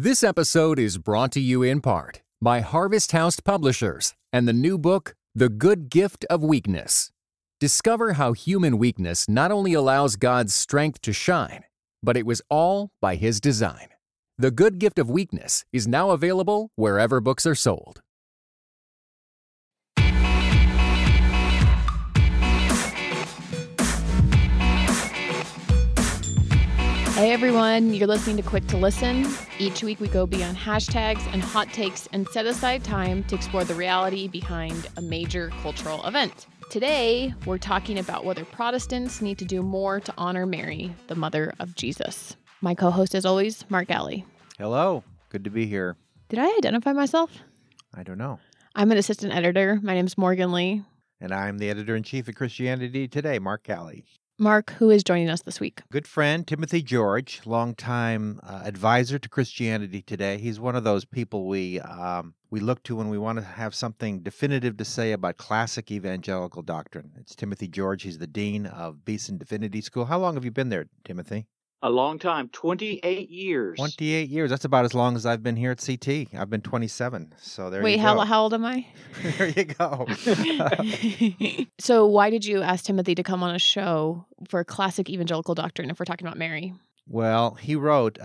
This episode is brought to you in part by Harvest House Publishers and the new book, The Good Gift of Weakness. Discover how human weakness not only allows God's strength to shine, but it was all by His design. The Good Gift of Weakness is now available wherever books are sold. Hey everyone, you're listening to Quick to Listen. Each week we go beyond hashtags and hot takes and set aside time to explore the reality behind a major cultural event. Today, we're talking about whether Protestants need to do more to honor Mary, the mother of Jesus. My co-host, as always, Mark Galli. Hello, good to be here. Did I identify myself? I don't know. I'm an assistant editor. My name's Morgan Lee. And I'm the editor-in-chief of Christianity Today, Mark Galli. Mark, who is joining us this week? Good friend, Timothy George, longtime advisor to Christianity Today. He's one of those people we look to when we want to have something definitive to say about classic evangelical doctrine. It's Timothy George. He's the dean of Beeson Divinity School. How long have you been there, Timothy? A long time, 28 years. 28 years. That's about as long as I've been here at CT. I've been 27, so there you go. Wait, how old am I? There you go. So why did you ask Timothy to come on a show for classic evangelical doctrine if we're talking about Mary? Well, he wrote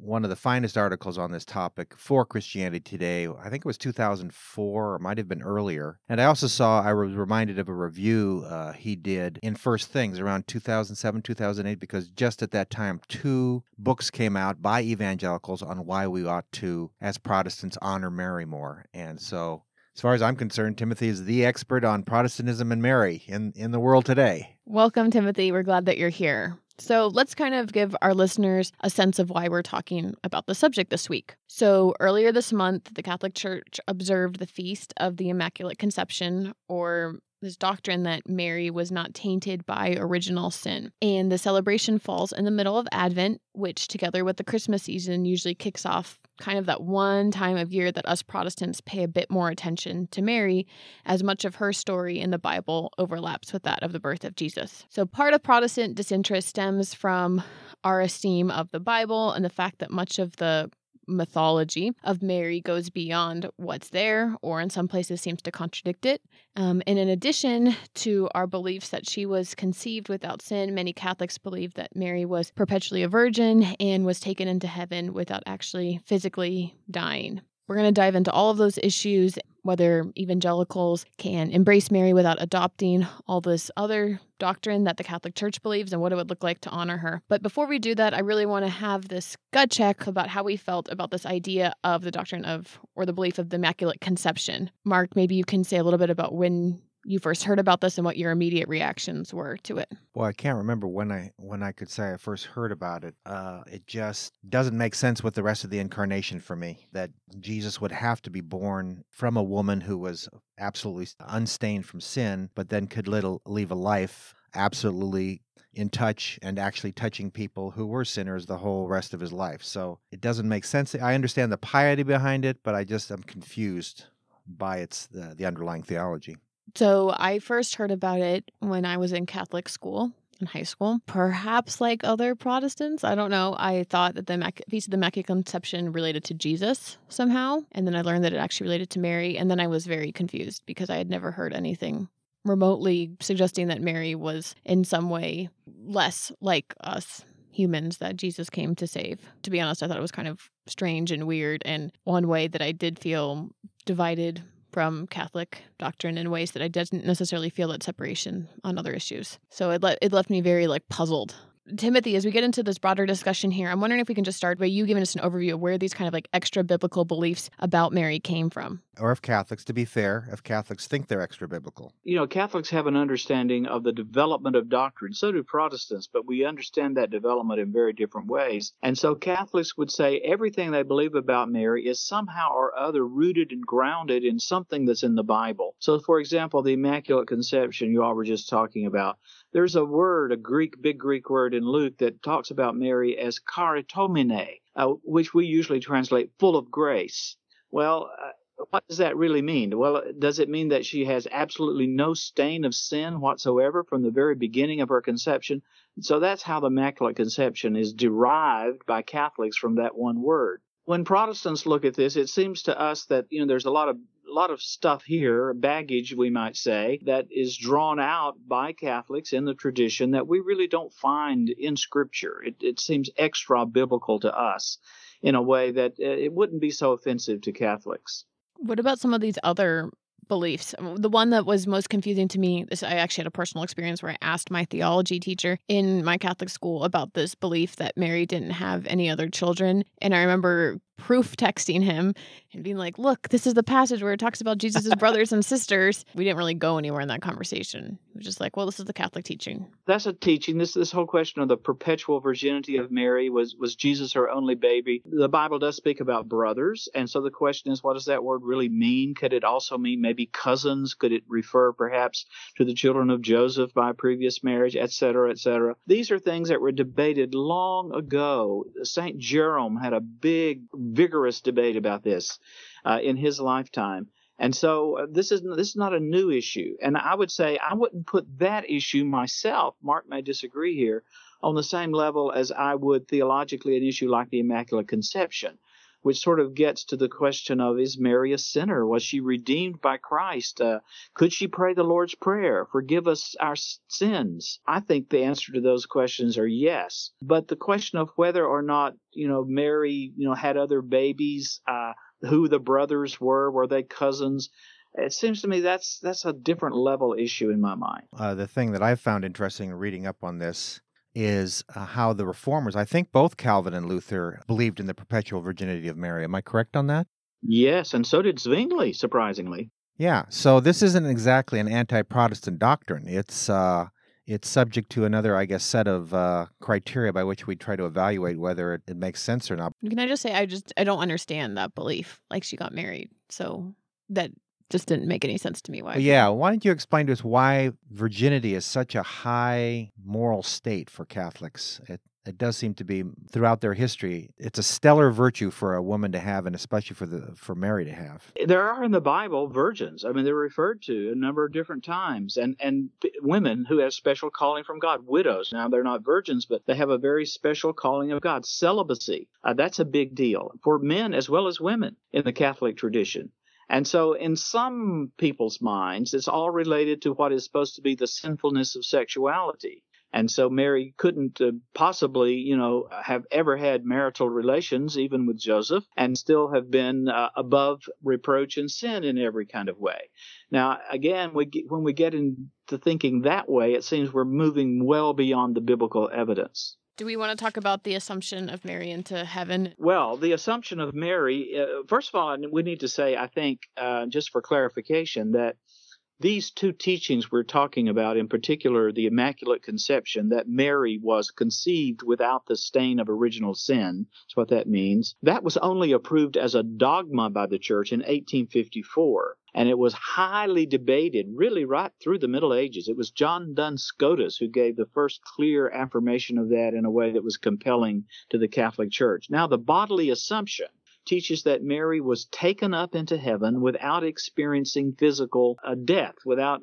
one of the finest articles on this topic for Christianity Today. I think it was 2004, or it might have been earlier. And I also saw, I was reminded of a review he did in First Things around 2007, 2008, because just at that time, two books came out by evangelicals on why we ought to, as Protestants, honor Mary more. And so, as far as I'm concerned, Timothy is the expert on Protestantism and Mary in the world today. Welcome, Timothy. We're glad that you're here. So let's kind of give our listeners a sense of why we're talking about the subject this week. So earlier this month, the Catholic Church observed the Feast of the Immaculate Conception, or this doctrine that Mary was not tainted by original sin. And the celebration falls in the middle of Advent, which together with the Christmas season usually kicks off kind of that one time of year that us Protestants pay a bit more attention to Mary, as much of her story in the Bible overlaps with that of the birth of Jesus. So part of Protestant disinterest stems from our esteem of the Bible and the fact that much of the mythology of Mary goes beyond what's there, or in some places seems to contradict it. And in addition to our beliefs that she was conceived without sin, many Catholics believe that Mary was perpetually a virgin and was taken into heaven without actually physically dying. We're going to dive into all of those issues, whether evangelicals can embrace Mary without adopting all this other doctrine that the Catholic Church believes and what it would look like to honor her. But before we do that, I really want to have this gut check about how we felt about this idea of the doctrine of, or the belief of, the Immaculate Conception. Mark, maybe you can say a little bit about when you first heard about this and what your immediate reactions were to it. Well, I can't remember when I could say I first heard about it. It just doesn't make sense with the rest of the incarnation for me, that Jesus would have to be born from a woman who was absolutely unstained from sin, but then could live a life absolutely in touch and actually touching people who were sinners the whole rest of his life. So it doesn't make sense. I understand the piety behind it, but I just am confused by the underlying theology. So I first heard about it when I was in Catholic school, in high school. Perhaps like other Protestants, I don't know. I thought that the Feast of the Immaculate Conception related to Jesus somehow. And then I learned that it actually related to Mary. And then I was very confused because I had never heard anything remotely suggesting that Mary was in some way less like us humans that Jesus came to save. To be honest, I thought it was kind of strange and weird. And one way that I did feel divided from Catholic doctrine in ways that I didn't necessarily feel that separation on other issues. So it left me very puzzled. Timothy, as we get into this broader discussion here, I'm wondering if we can just start by you giving us an overview of where these kind of extra biblical beliefs about Mary came from. Or if Catholics, to be fair, if Catholics think they're extra biblical. Catholics have an understanding of the development of doctrine. So do Protestants, but we understand that development in very different ways. And so Catholics would say everything they believe about Mary is somehow or other rooted and grounded in something that's in the Bible. So, for example, the Immaculate Conception you all were just talking about. There's a word, a big Greek word in Luke that talks about Mary as charitomene, which we usually translate full of grace. Well, what does that really mean? Well, does it mean that she has absolutely no stain of sin whatsoever from the very beginning of her conception? So that's how the Immaculate Conception is derived by Catholics from that one word. when Protestants look at this, it seems to us that, you know, there's a lot of stuff here, baggage we might say, that is drawn out by Catholics in the tradition that we really don't find in Scripture. It seems extra biblical to us in a way that it wouldn't be so offensive to Catholics. What about some of these other beliefs? The one that was most confusing to me, I actually had a personal experience where I asked my theology teacher in my Catholic school about this belief that Mary didn't have any other children. And I remember proof texting him and being like, look, this is the passage where it talks about Jesus's brothers and sisters. We didn't really go anywhere in that conversation. It was just like, well, this is the Catholic teaching. That's a teaching. This whole question of the perpetual virginity of Mary, was Jesus her only baby? The Bible does speak about brothers. And so the question is, what does that word really mean? Could it also mean maybe cousins? Could it refer perhaps to the children of Joseph by previous marriage, et cetera, et cetera? These are things that were debated long ago. St. Jerome had a big, vigorous debate about this in his lifetime. And so this is not a new issue. And I would say I wouldn't put that issue myself, Mark may disagree here, on the same level as I would theologically an issue like the Immaculate Conception, which sort of gets to the question of, is Mary a sinner? Was she redeemed by Christ? Could she pray the Lord's Prayer? Forgive us our sins. I think the answer to those questions are yes. But the question of whether or not, Mary, had other babies, who the brothers were they cousins? It seems to me that's a different level issue in my mind. The thing that I found interesting reading up on this is how the Reformers, I think both Calvin and Luther, believed in the perpetual virginity of Mary. Am I correct on that? Yes, and so did Zwingli, surprisingly. Yeah, so this isn't exactly an anti-Protestant doctrine. It's subject to another, I guess, set of criteria by which we try to evaluate whether it makes sense or not. Can I just say, I don't understand that belief, like she got married, so that just didn't make any sense to me. Why? Yeah. Why don't you explain to us why virginity is such a high moral state for Catholics? It does seem to be throughout their history. It's a stellar virtue for a woman to have, and especially for Mary to have. There are in the Bible virgins. I mean, they're referred to a number of different times, and women who have special calling from God, widows. Now, they're not virgins, but they have a very special calling of God. Celibacy, that's a big deal for men as well as women in the Catholic tradition. And so in some people's minds, it's all related to what is supposed to be the sinfulness of sexuality. And so Mary couldn't possibly, have ever had marital relations, even with Joseph, and still have been above reproach and sin in every kind of way. Now, again, when we get into thinking that way, it seems we're moving well beyond the biblical evidence. Do we want to talk about the assumption of Mary into heaven? Well, the assumption of Mary, first of all, we need to say, I think, just for clarification, that these two teachings we're talking about, in particular the Immaculate Conception, that Mary was conceived without the stain of original sin, that's what that means, that was only approved as a dogma by the Church in 1854. And it was highly debated, really right through the Middle Ages. It was John Duns Scotus who gave the first clear affirmation of that in a way that was compelling to the Catholic Church. Now, the bodily assumption teaches that Mary was taken up into heaven without experiencing physical death, without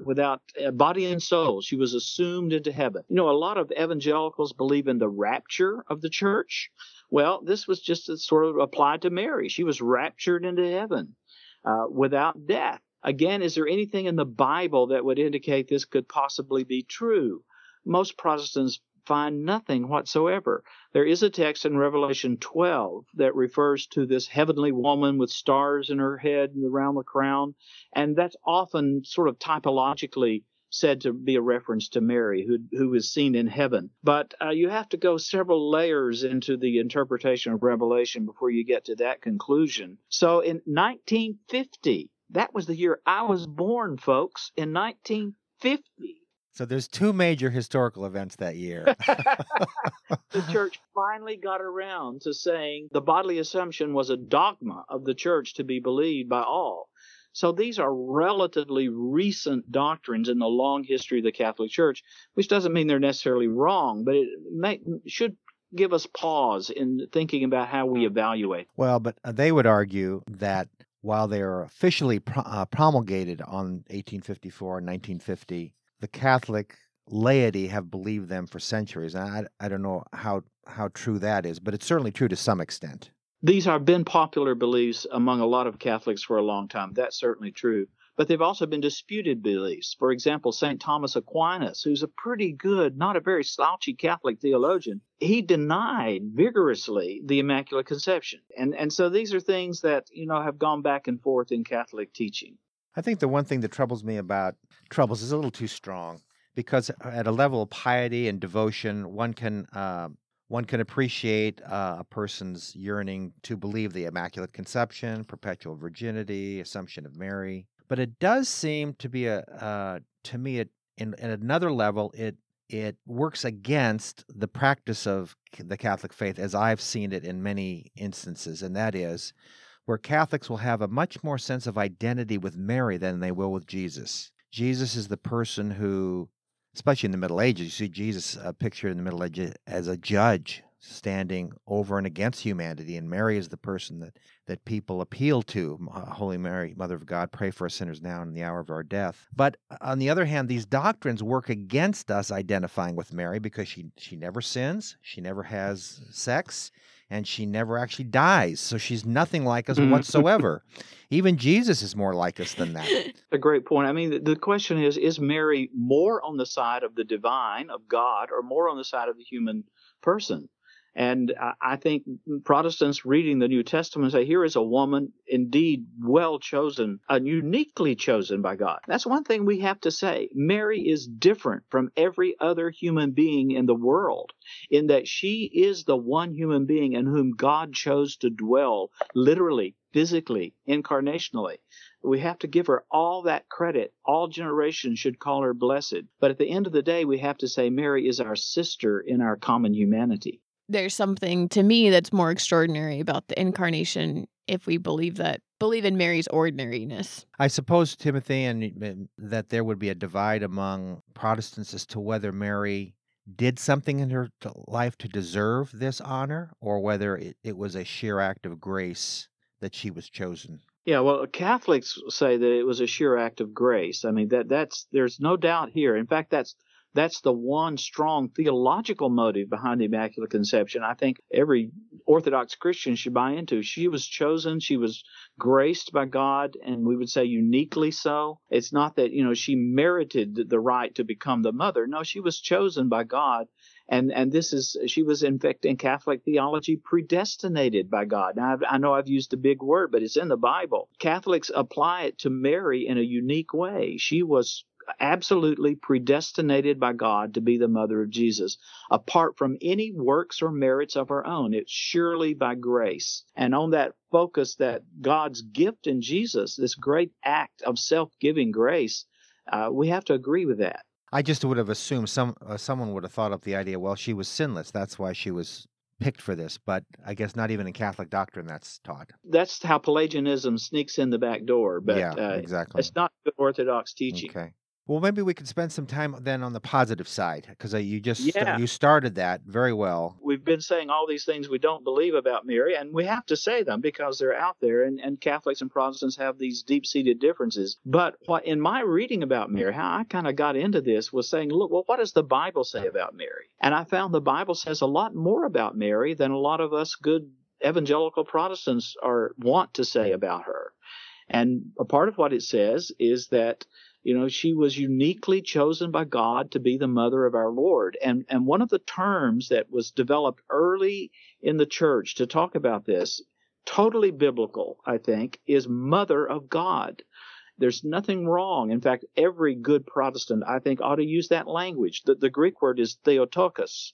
body and soul. She was assumed into heaven. A lot of evangelicals believe in the rapture of the Church. Well, this was just sort of applied to Mary. She was raptured into heaven. Without death. Again, is there anything in the Bible that would indicate this could possibly be true? Most Protestants find nothing whatsoever. There is a text in Revelation 12 that refers to this heavenly woman with stars in her head and around the crown, and that's often sort of typologically said to be a reference to Mary, who is seen in heaven. But you have to go several layers into the interpretation of Revelation before you get to that conclusion. So in 1950, that was the year I was born, folks, in 1950. So there's two major historical events that year. The Church finally got around to saying the bodily assumption was a dogma of the Church to be believed by all. So these are relatively recent doctrines in the long history of the Catholic Church, which doesn't mean they're necessarily wrong, but it should give us pause in thinking about how we evaluate. Well, but they would argue that while they are officially promulgated on 1854 and 1950, the Catholic laity have believed them for centuries. And I don't know how true that is, but it's certainly true to some extent. These have been popular beliefs among a lot of Catholics for a long time. That's certainly true. But they've also been disputed beliefs. For example, St. Thomas Aquinas, who's a pretty good, not a very slouchy Catholic theologian, he denied vigorously the Immaculate Conception. And so these are things that, you know, have gone back and forth in Catholic teaching. I think the one thing that troubles is a little too strong, because at a level of piety and devotion, one can appreciate a person's yearning to believe the Immaculate Conception, perpetual virginity, Assumption of Mary. But it does seem to be to me, at another level, it works against the practice of the Catholic faith as I've seen it in many instances, and that is where Catholics will have a much more sense of identity with Mary than they will with Jesus. Jesus is the person who, especially in the Middle Ages, you see Jesus pictured in the Middle Ages as a judge standing over and against humanity, and Mary is the person that people appeal to. Holy Mary, Mother of God, pray for us sinners now and in the hour of our death. But on the other hand, these doctrines work against us identifying with Mary, because she never sins, she never has sex, and she never actually dies, so she's nothing like us whatsoever. Even Jesus is more like us than that. A great point. I mean, the question is Mary more on the side of the divine, of God, or more on the side of the human person? And I think Protestants reading the New Testament say, here is a woman indeed well chosen, uniquely chosen by God. That's one thing we have to say. Mary is different from every other human being in the world in that she is the one human being in whom God chose to dwell, literally, physically, incarnationally. We have to give her all that credit. All generations should call her blessed. But at the end of the day, we have to say Mary is our sister in our common humanity. There's something to me that's more extraordinary about the incarnation if we believe in Mary's ordinariness. I suppose, Timothy, and that there would be a divide among Protestants as to whether Mary did something in her life to deserve this honor, or whether it was a sheer act of grace that she was chosen. Yeah, well, Catholics say that it was a sheer act of grace. I mean, that's there's no doubt here. In fact, that's the one strong theological motive behind the Immaculate Conception I think every Orthodox Christian should buy into. She was chosen. She was graced by God, and we would say uniquely so. It's not that, you know, she merited the right to become the mother. No, she was chosen by God. And she was, in fact, in Catholic theology, predestinated by God. Now, I know I've used a big word, but it's in the Bible. Catholics apply it to Mary in a unique way. She was absolutely predestinated by God to be the mother of Jesus, apart from any works or merits of her own. It's surely by grace. And on that focus that God's gift in Jesus, this great act of self-giving grace, we have to agree with that. I just would have assumed someone would have thought up the idea, well, she was sinless, that's why she was picked for this, but I guess not even in Catholic doctrine that's taught. That's how Pelagianism sneaks in the back door, but yeah, exactly. It's not good Orthodox teaching. Okay. Well, maybe we could spend some time then on the positive side, because you started that very well. We've been saying all these things we don't believe about Mary, and we have to say them because they're out there, and Catholics and Protestants have these deep-seated differences. But what in my reading about Mary, how I kind of got into this was saying, look, well, what does the Bible say about Mary? And I found the Bible says a lot more about Mary than a lot of us good evangelical Protestants want to say about her. And a part of what it says is that, you know, she was uniquely chosen by God to be the mother of our Lord. And one of the terms that was developed early in the church to talk about this, totally biblical, I think, is mother of God. There's nothing wrong. In fact, every good Protestant, I think, ought to use that language. The Greek word is Theotokos,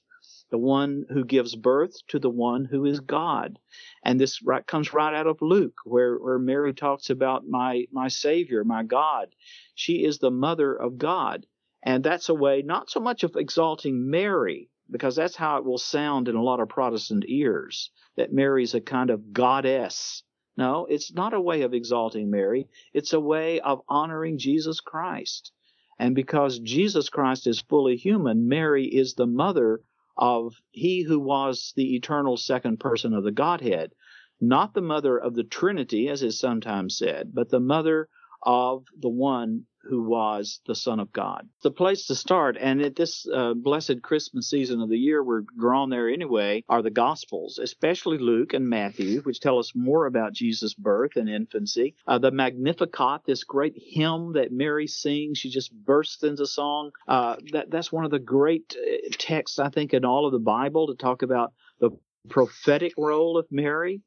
the one who gives birth to the one who is God. And this comes right out of Luke, where Mary talks about my Savior, my God. She is the mother of God. And that's a way not so much of exalting Mary, because that's how it will sound in a lot of Protestant ears, that Mary's a kind of goddess. No, it's not a way of exalting Mary. It's a way of honoring Jesus Christ. And because Jesus Christ is fully human, Mary is the mother of he who was the eternal second person of the Godhead, not the mother of the Trinity, as is sometimes said, but the mother of the one who was the Son of God. The place to start, and at this blessed Christmas season of the year, we're drawn there anyway, are the Gospels, especially Luke and Matthew, which tell us more about Jesus' birth and infancy. The Magnificat, this great hymn that Mary sings, she just bursts into song. That's one of the great texts, I think, in all of the Bible to talk about the prophetic role of Mary.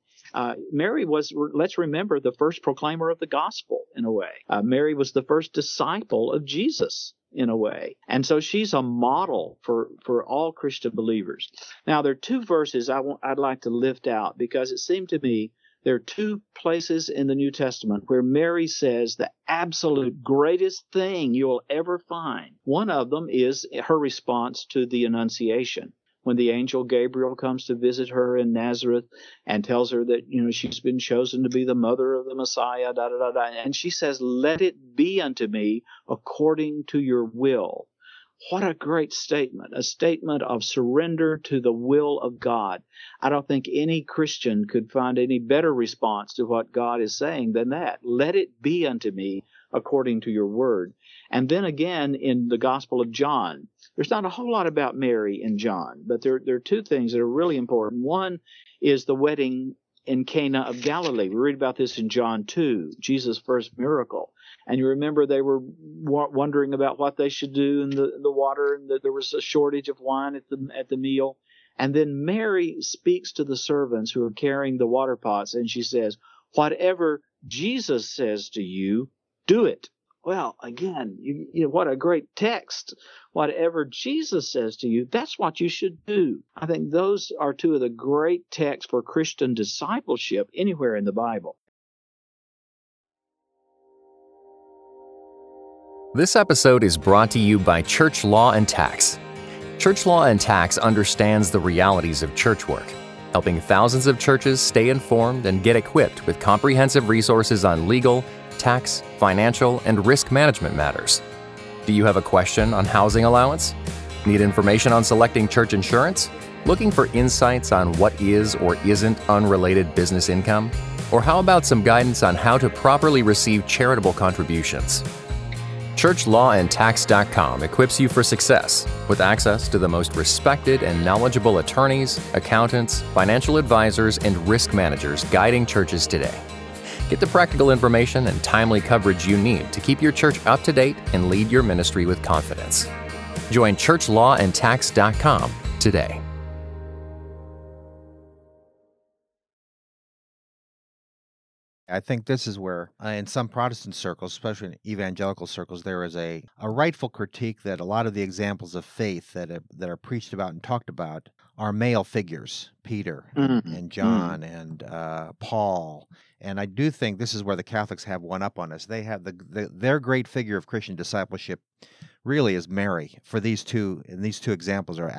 Mary was, let's remember, the first proclaimer of the gospel in a way. Mary was the first disciple of Jesus in a way. And so she's a model for all Christian believers. Now, there are two verses I'd like to lift out because it seemed to me there are two places in the New Testament where Mary says the absolute greatest thing you'll ever find. One of them is her response to the Annunciation, when the angel Gabriel comes to visit her in Nazareth and tells her that, you know, she's been chosen to be the mother of the Messiah, and she says, "Let it be unto me according to your will." What a great statement, a statement of surrender to the will of God. I don't think any Christian could find any better response to what God is saying than that. Let it be unto me according to your word. And then again in the Gospel of John, there's not a whole lot about Mary in John, but there are two things that are really important. One is the wedding in Cana of Galilee. We read about this in John 2, Jesus' first miracle. And you remember they were wondering about what they should do in the water, and that there was a shortage of wine at the meal. And then Mary speaks to the servants who are carrying the water pots, and she says, "Whatever Jesus says to you, do it." Well, again, you know, what a great text. Whatever Jesus says to you, that's what you should do. I think those are two of the great texts for Christian discipleship anywhere in the Bible. This episode is brought to you by Church Law and Tax. Church Law and Tax understands the realities of church work, helping thousands of churches stay informed and get equipped with comprehensive resources on legal, tax, financial, and risk management matters. Do you have a question on housing allowance? Need information on selecting church insurance? Looking for insights on what is or isn't unrelated business income? Or how about some guidance on how to properly receive charitable contributions? ChurchLawAndTax.com equips you for success with access to the most respected and knowledgeable attorneys, accountants, financial advisors, and risk managers guiding churches today. Get the practical information and timely coverage you need to keep your church up to date and lead your ministry with confidence. Join ChurchLawAndTax.com today. I think this is where, in some Protestant circles, especially in evangelical circles, there is a rightful critique that a lot of the examples of faith that are preached about and talked about are male figures, Peter and John and Paul. And I do think this is where the Catholics have one up on us. They have their great figure of Christian discipleship really is Mary for these two, and these two examples are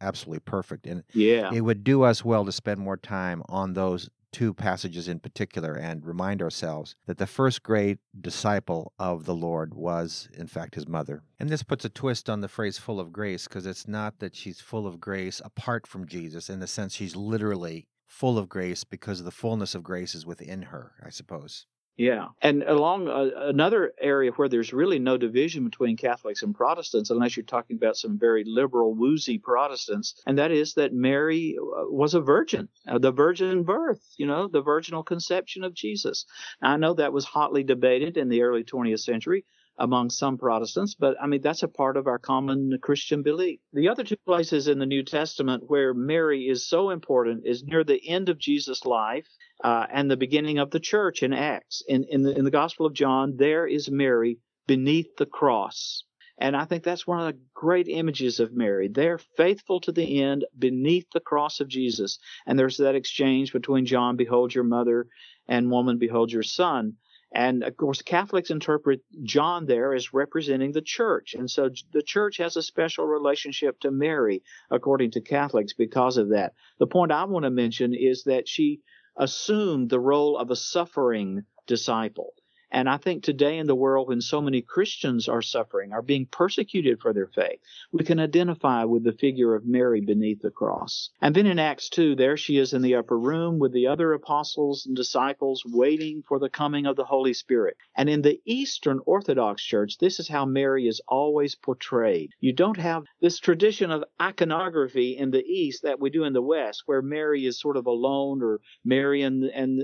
absolutely perfect. And it would do us well to spend more time on those two passages in particular and remind ourselves that the first great disciple of the Lord was, in fact, his mother. And this puts a twist on the phrase full of grace, because it's not that she's full of grace apart from Jesus. In the sense, she's literally full of grace because the fullness of grace is within her, I suppose. Yeah. And along another area where there's really no division between Catholics and Protestants, unless you're talking about some very liberal, woozy Protestants, and that is that Mary was a virgin, the virgin birth, you know, the virginal conception of Jesus. Now, I know that was hotly debated in the early 20th century among some Protestants, but I mean, that's a part of our common Christian belief. The other two places in the New Testament where Mary is so important is near the end of Jesus' life and the beginning of the church in Acts. In the Gospel of John, there is Mary beneath the cross. And I think that's one of the great images of Mary. They're faithful to the end beneath the cross of Jesus. And there's that exchange between John, "Behold your mother," and "Woman, behold your son." And, of course, Catholics interpret John there as representing the church. And so the church has a special relationship to Mary, according to Catholics, because of that. The point I want to mention is that she assumed the role of a suffering disciple. And I think today in the world, when so many Christians are suffering, are being persecuted for their faith, we can identify with the figure of Mary beneath the cross. And then in Acts 2, there she is in the upper room with the other apostles and disciples waiting for the coming of the Holy Spirit. And in the Eastern Orthodox Church, this is how Mary is always portrayed. You don't have this tradition of iconography in the East that we do in the West, where Mary is sort of alone, or Mary and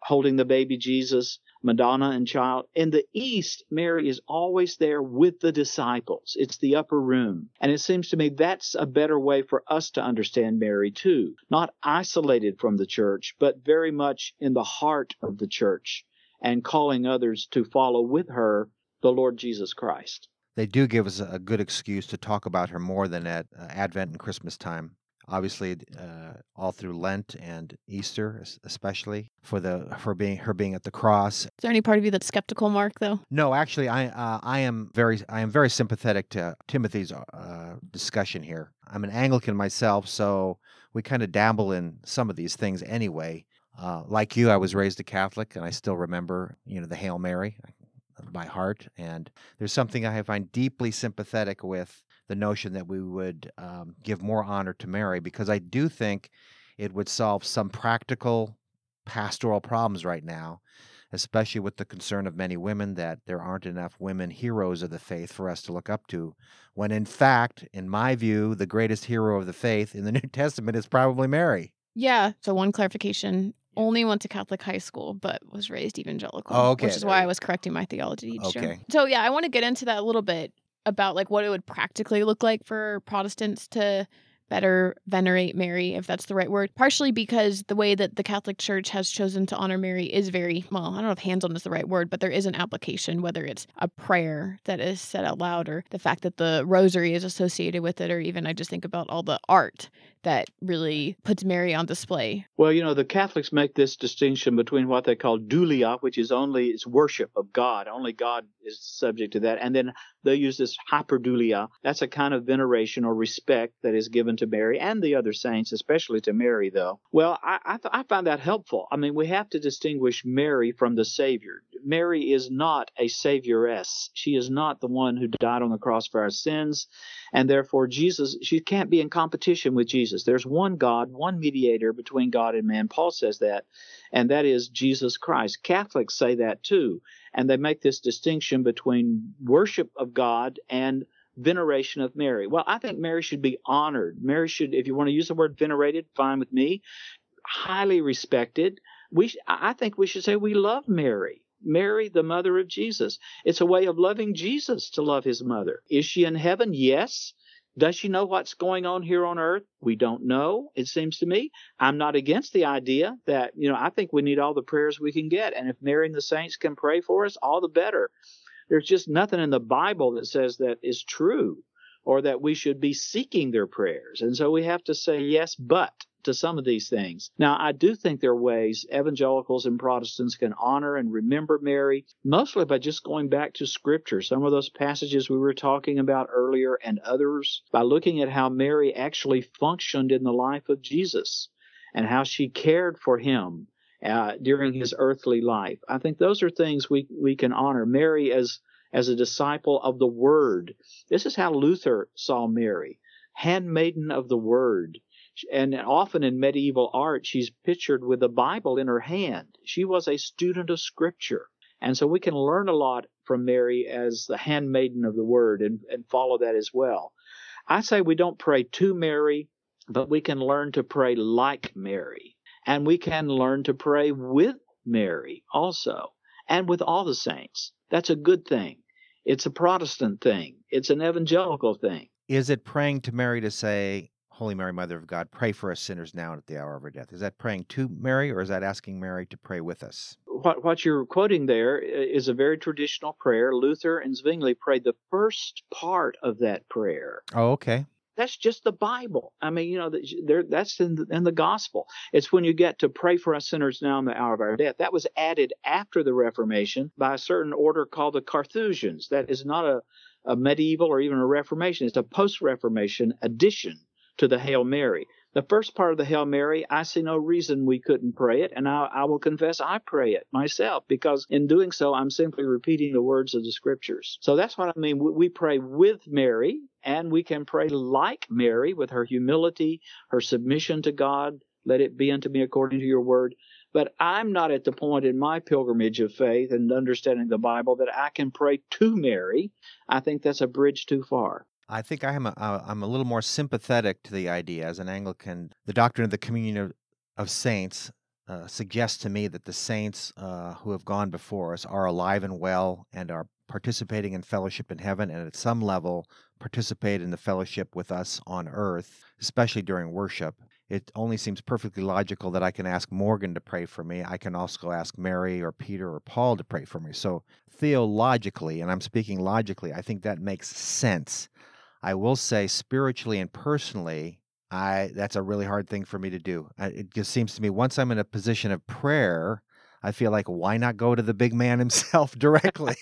holding the baby Jesus, Madonna and child. In the East, Mary is always there with the disciples. It's the upper room. And it seems to me that's a better way for us to understand Mary too. Not isolated from the church, but very much in the heart of the church and calling others to follow with her the Lord Jesus Christ. They do give us a good excuse to talk about her more than at Advent and Christmas time. Obviously, all through Lent and Easter, especially for her being at the cross. Is there any part of you that's skeptical, Mark? Though no, actually, I am very sympathetic to Timothy's discussion here. I'm an Anglican myself, so we kind of dabble in some of these things anyway. Like you, I was raised a Catholic, and I still remember the Hail Mary by heart. And there's something I find deeply sympathetic with. The notion that we would give more honor to Mary, because I do think it would solve some practical pastoral problems right now, especially with the concern of many women that there aren't enough women heroes of the faith for us to look up to, when in fact, in my view, the greatest hero of the faith in the New Testament is probably Mary. Yeah, so one clarification. Only went to Catholic high school, but was raised evangelical, which is why I was correcting my theology teacher. Okay. So yeah, I want to get into that a little bit, about like what it would practically look like for Protestants to better venerate Mary, if that's the right word, partially because the way that the Catholic Church has chosen to honor Mary is very, I don't know if hands-on is the right word, but there is an application, whether it's a prayer that is said out loud or the fact that the rosary is associated with it, or even I just think about all the art that really puts Mary on display. Well, the Catholics make this distinction between what they call dulia, which is it's worship of God. Only God is subject to that. And then they use this hyperdulia. That's a kind of veneration or respect that is given to Mary and the other saints, especially to Mary, though. Well, I find that helpful. I mean, we have to distinguish Mary from the Savior. Mary is not a savioress. She is not the one who died on the cross for our sins. And therefore, she can't be in competition with Jesus. There's one God, one mediator between God and man. Paul says that, and that is Jesus Christ. Catholics say that too, and they make this distinction between worship of God and veneration of Mary. Well, I think Mary should be honored. Mary should, if you want to use the word venerated, fine with me, highly respected. I think we should say we love Mary. Mary, the mother of Jesus. It's a way of loving Jesus to love his mother. Is she in heaven? Yes. Does she know what's going on here on earth? We don't know, it seems to me. I'm not against the idea that, I think we need all the prayers we can get. And if Mary and the saints can pray for us, all the better. There's just nothing in the Bible that says that is true or that we should be seeking their prayers. And so we have to say yes, but to some of these things. Now, I do think there are ways evangelicals and Protestants can honor and remember Mary, mostly by just going back to Scripture, some of those passages we were talking about earlier and others, by looking at how Mary actually functioned in the life of Jesus and how she cared for him during his earthly life. I think those are things we can honor. Mary as a disciple of the Word. This is how Luther saw Mary, handmaiden of the Word. And often in medieval art, she's pictured with the Bible in her hand. She was a student of Scripture. And so we can learn a lot from Mary as the handmaiden of the Word and follow that as well. I say we don't pray to Mary, but we can learn to pray like Mary. And we can learn to pray with Mary also, and with all the saints. That's a good thing. It's a Protestant thing. It's an evangelical thing. Is it praying to Mary to say, Holy Mary, Mother of God, pray for us sinners now and at the hour of our death? Is that praying to Mary, or is that asking Mary to pray with us? What you're quoting there is a very traditional prayer. Luther and Zwingli prayed the first part of that prayer. Oh, okay. That's just the Bible. I mean, that's in the gospel. It's when you get to pray for us sinners now in the hour of our death. That was added after the Reformation by a certain order called the Carthusians. That is not a medieval or even a Reformation. It's a post-Reformation addition to the Hail Mary. The first part of the Hail Mary, I see no reason we couldn't pray it, and I will confess I pray it myself, because in doing so, I'm simply repeating the words of the Scriptures. So that's what I mean. We pray with Mary, and we can pray like Mary with her humility, her submission to God. Let it be unto me according to your word. But I'm not at the point in my pilgrimage of faith and understanding the Bible that I can pray to Mary. I think that's a bridge too far. I think I'm a little more sympathetic to the idea. As an Anglican, the doctrine of the communion of saints suggests to me that the saints who have gone before us are alive and well and are participating in fellowship in heaven, and at some level participate in the fellowship with us on earth, especially during worship. It only seems perfectly logical that I can ask Morgan to pray for me. I can also ask Mary or Peter or Paul to pray for me. So theologically, and I'm speaking logically, I think that makes sense. I will say spiritually and personally, that's a really hard thing for me to do. It just seems to me once I'm in a position of prayer, I feel like, why not go to the big man himself directly?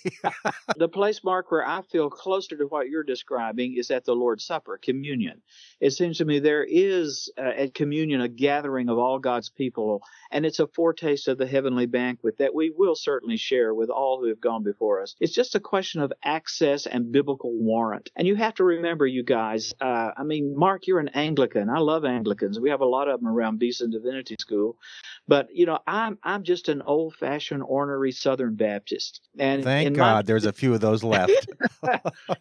The place, Mark, where I feel closer to what you're describing is at the Lord's Supper, communion. It seems to me there is at communion a gathering of all God's people, and it's a foretaste of the heavenly banquet that we will certainly share with all who have gone before us. It's just a question of access and biblical warrant. And you have to remember, you guys, Mark, you're an Anglican. I love Anglicans. We have a lot of them around Beeson Divinity School. But, you know, I'm just an old-fashioned, ornery Southern Baptist. And thank God there's a few of those left.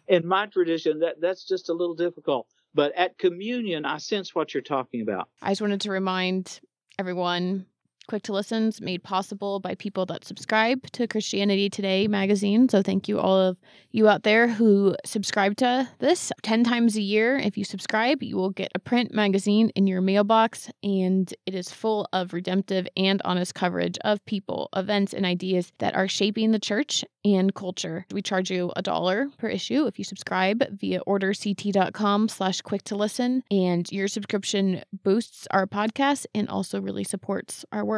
In my tradition, that's just a little difficult. But at communion, I sense what you're talking about. I just wanted to remind everyone, Quick to Listen's made possible by people that subscribe to Christianity Today magazine. So thank you all of you out there who subscribe to this 10 times a year. If you subscribe, you will get a print magazine in your mailbox, and it is full of redemptive and honest coverage of people, events, and ideas that are shaping the church and culture. We charge you $1 per issue if you subscribe via orderct.com/quicktolisten, and your subscription boosts our podcast and also really supports our work.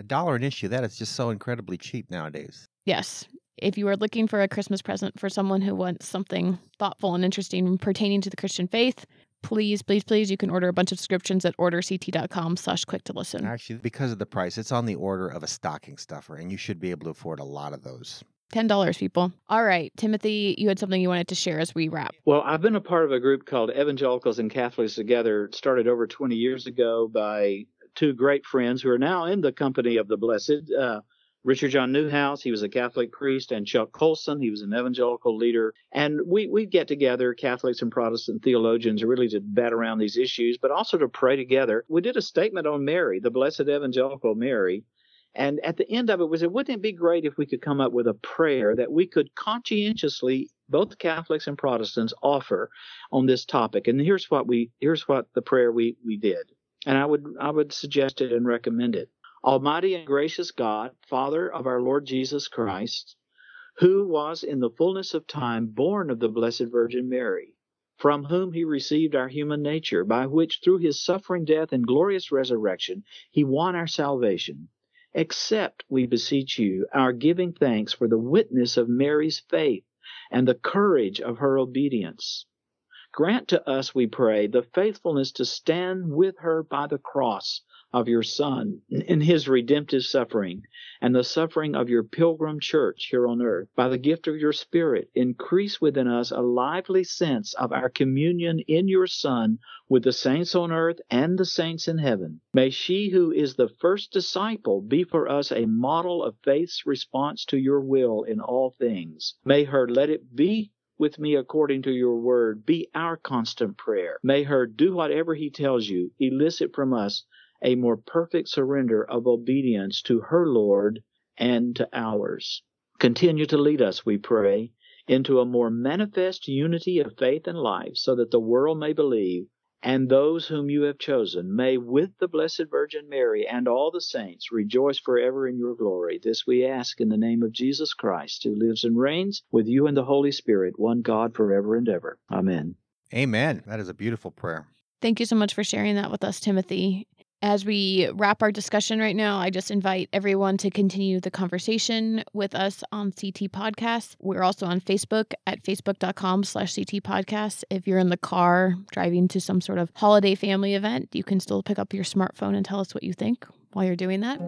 $1 an issue, that is just so incredibly cheap nowadays. Yes. If you are looking for a Christmas present for someone who wants something thoughtful and interesting pertaining to the Christian faith, please, please, please, you can order a bunch of subscriptions at orderct.com/quicktolisten. Actually, because of the price, it's on the order of a stocking stuffer, and you should be able to afford a lot of those. $10, people. All right, Timothy, you had something you wanted to share as we wrap. Well, I've been a part of a group called Evangelicals and Catholics Together. It started over 20 years ago by two great friends who are now in the company of the blessed, Richard John Neuhaus. He was a Catholic priest, and Chuck Colson. He was an evangelical leader. And we get together, Catholics and Protestant theologians, really to bat around these issues, but also to pray together. We did a statement on Mary, the blessed evangelical Mary. And at the end of it, we said, wouldn't it be great if we could come up with a prayer that we could conscientiously, both Catholics and Protestants, offer on this topic? And here's the prayer we did. And I would suggest it and recommend it. Almighty and gracious God, Father of our Lord Jesus Christ, who was in the fullness of time born of the Blessed Virgin Mary, from whom he received our human nature, by which through his suffering, death, and glorious resurrection, he won our salvation. Accept, we beseech you, our giving thanks for the witness of Mary's faith and the courage of her obedience. Grant to us, we pray, the faithfulness to stand with her by the cross of your Son in his redemptive suffering and the suffering of your pilgrim church here on earth. By the gift of your Spirit, increase within us a lively sense of our communion in your Son with the saints on earth and the saints in heaven. May she who is the first disciple be for us a model of faith's response to your will in all things. May her let it be with me according to your word be our constant prayer. May her do whatever he tells you, elicit from us a more perfect surrender of obedience to her Lord and to ours. Continue to lead us, we pray, into a more manifest unity of faith and life, so that the world may believe, and those whom you have chosen may, with the Blessed Virgin Mary and all the saints, rejoice forever in your glory. This we ask in the name of Jesus Christ, who lives and reigns with you and the Holy Spirit, one God, forever and ever. Amen. Amen. That is a beautiful prayer. Thank you so much for sharing that with us, Timothy. As we wrap our discussion right now, I just invite everyone to continue the conversation with us on CT Podcasts. We're also on Facebook at facebook.com/CT Podcasts. If you're in the car driving to some sort of holiday family event, you can still pick up your smartphone and tell us what you think while you're doing that.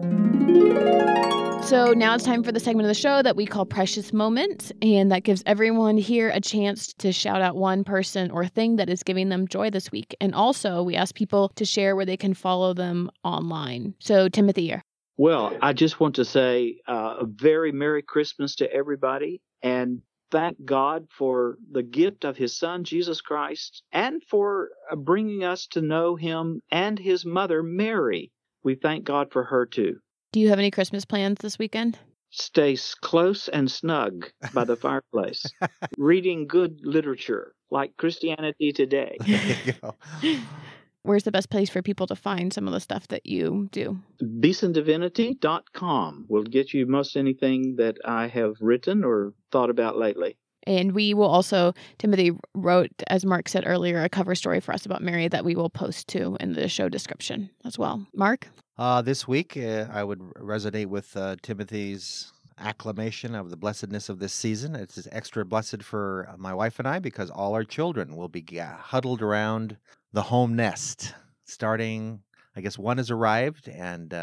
So now it's time for the segment of the show that we call Precious Moments, and that gives everyone here a chance to shout out one person or thing that is giving them joy this week. And also, we ask people to share where they can follow them online. So, Timothy. Well, I just want to say a very Merry Christmas to everybody, and thank God for the gift of his son, Jesus Christ, and for bringing us to know him and his mother, Mary. We thank God for her, too. Do you have any Christmas plans this weekend? Stay close and snug by the fireplace, reading good literature like Christianity Today. There you go. Where's the best place for people to find some of the stuff that you do? BeesonDivinity.com will get you most anything that I have written or thought about lately. And we will also, Timothy wrote, as Mark said earlier, a cover story for us about Mary that we will post to in the show description as well. Mark? This week, I would resonate with Timothy's acclamation of the blessedness of this season. It's extra blessed for my wife and I because all our children will be huddled around the home nest. Starting, I guess one has arrived and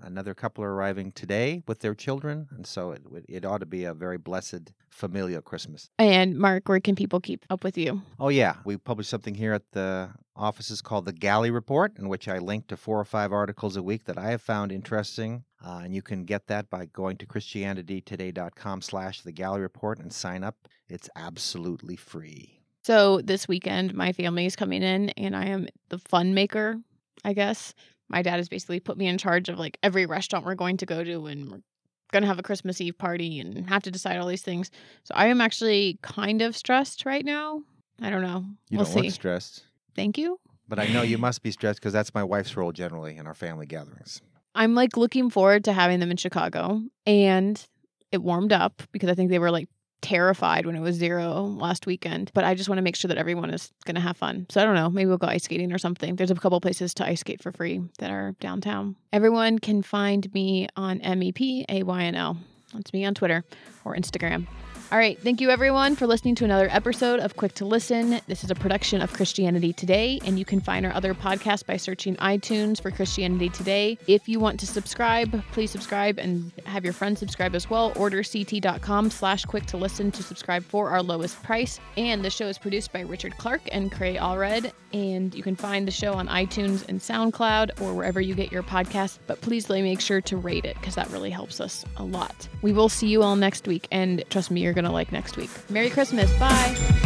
another couple are arriving today with their children. And so it ought to be a very blessed familial Christmas. And Mark, where can people keep up with you? Oh, yeah. We publish something here at the offices called The Galley Report, in which I link to 4 or 5 articles a week that I have found interesting. And you can get that by going to ChristianityToday.com/The Galley Report and sign up. It's absolutely free. So this weekend, my family is coming in and I am the fun maker, I guess. My dad has basically put me in charge of like every restaurant we're going to go to, and we're going to have a Christmas Eve party and have to decide all these things. So I am actually kind of stressed right now. I don't know. We'll see. Look stressed. Thank you. But I know you must be stressed because that's my wife's role generally in our family gatherings. I'm like looking forward to having them in Chicago, and it warmed up because I think they were like terrified when it was 0 last weekend, but I just want to make sure that everyone is going to have fun. So I don't know, maybe we'll go ice skating or something. There's a couple places to ice skate for free that are downtown. Everyone can find me on MEPAYNL. That's me on Twitter or Instagram. All right. Thank you, everyone, for listening to another episode of Quick to Listen. This is a production of Christianity Today, and you can find our other podcasts by searching iTunes for Christianity Today. If you want to subscribe, please subscribe and have your friends subscribe as well. Order ct.com/quick to listen to subscribe for our lowest price. And the show is produced by Richard Clark and Cray Allred. And you can find the show on iTunes and SoundCloud or wherever you get your podcasts. But please make sure to rate it because that really helps us a lot. We will see you all next week. And trust me, you're going to like next week. Merry Christmas. Bye.